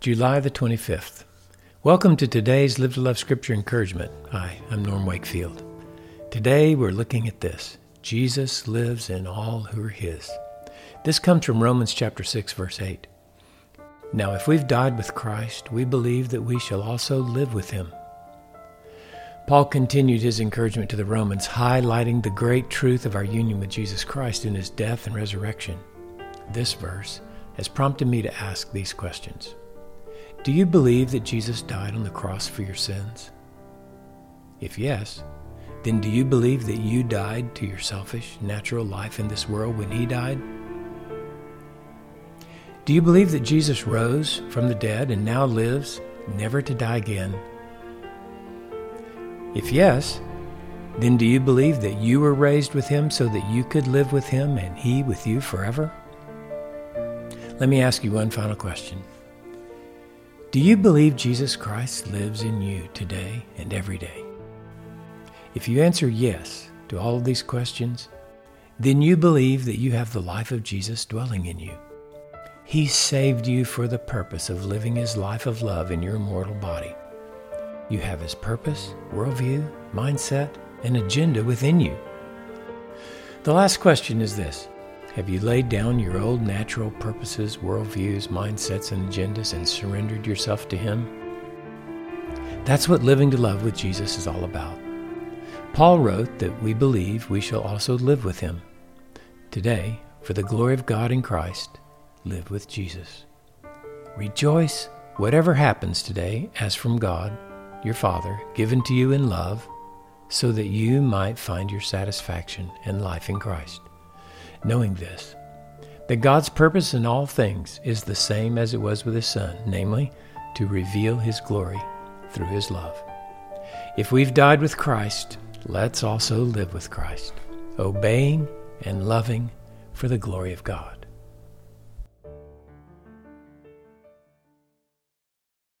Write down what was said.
July the 25th. Welcome to today's Live to Love Scripture Encouragement. Hi, I'm Norm Wakefield. Today we're looking at this. Jesus lives in all who are His. This comes from Romans chapter 6, verse 8. Now if we've died with Christ, we believe that we shall also live with Him. Paul continued his encouragement to the Romans, highlighting the great truth of our union with Jesus Christ in His death and resurrection. This verse has prompted me to ask these questions. Do you believe that Jesus died on the cross for your sins? If yes, then do you believe that you died to your selfish, natural life in this world when He died? Do you believe that Jesus rose from the dead and now lives, never to die again? If yes, then do you believe that you were raised with Him so that you could live with Him and He with you forever? Let me ask you one final question. Do you believe Jesus Christ lives in you today and every day? If you answer yes to all of these questions, then you believe that you have the life of Jesus dwelling in you. He saved you for the purpose of living His life of love in your mortal body. You have His purpose, worldview, mindset, and agenda within you. The last question is this. Have you laid down your old natural purposes, worldviews, mindsets, and agendas and surrendered yourself to Him? That's what living to love with Jesus is all about. Paul wrote that we believe we shall also live with Him. Today, for the glory of God in Christ, live with Jesus. Rejoice whatever happens today as from God, your Father, given to you in love, so that you might find your satisfaction and life in Christ. Knowing this, that God's purpose in all things is the same as it was with His Son, namely, to reveal His glory through His love. If we've died with Christ, let's also live with Christ, obeying and loving for the glory of God.